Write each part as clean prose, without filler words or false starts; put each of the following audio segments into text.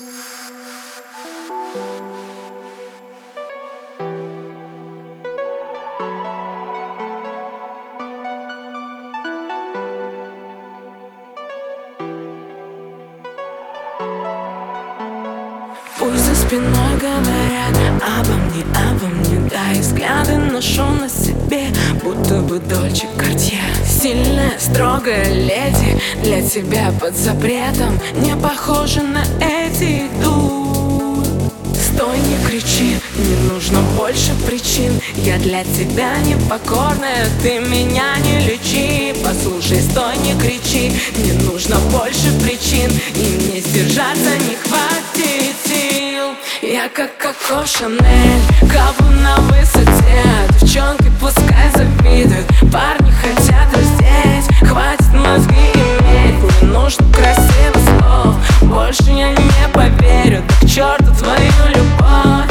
Пусть за спиной говорят обо мне, да, и взгляды ношу на себе, будто бы Дольче Картье. Сильная, строгая леди, для тебя под запретом, не похожа на эти. Иду, стой, не кричи, не нужно больше причин. Я для тебя непокорная, ты меня не лечи. Послушай, стой, не кричи, не нужно больше причин, и мне сдержаться не хватит сил. Я как Коко Шанель, каблук на высоте. Девчонки пускай завидуют, парни хотят раздеть. Хватит мозги иметь, не нужно красивых слов. Больше я не поверю, да к черту твою любовь.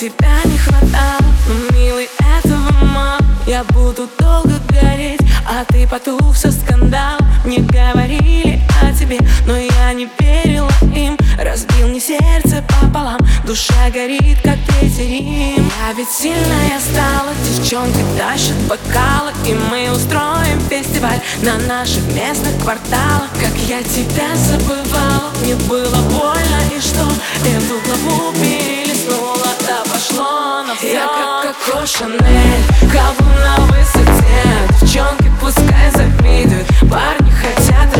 Тебя не хватало, но, милый, этого мало. Я буду долго гореть, а ты потушишь скандал. Мне говорили о тебе, но я не верила им. Разбил мне сердце пополам, душа горит, как ветерин. Я ведь сильная стала, девчонки тащат бокалы, и мы устроим фестиваль на наших местных кварталах. Как я тебя забывала, мне было больно, и что? Эту главу перелистнула, да пошло на все. Я как Коко Шанель, каблук на высоте. Девчонки пускай завидуют, парни хотят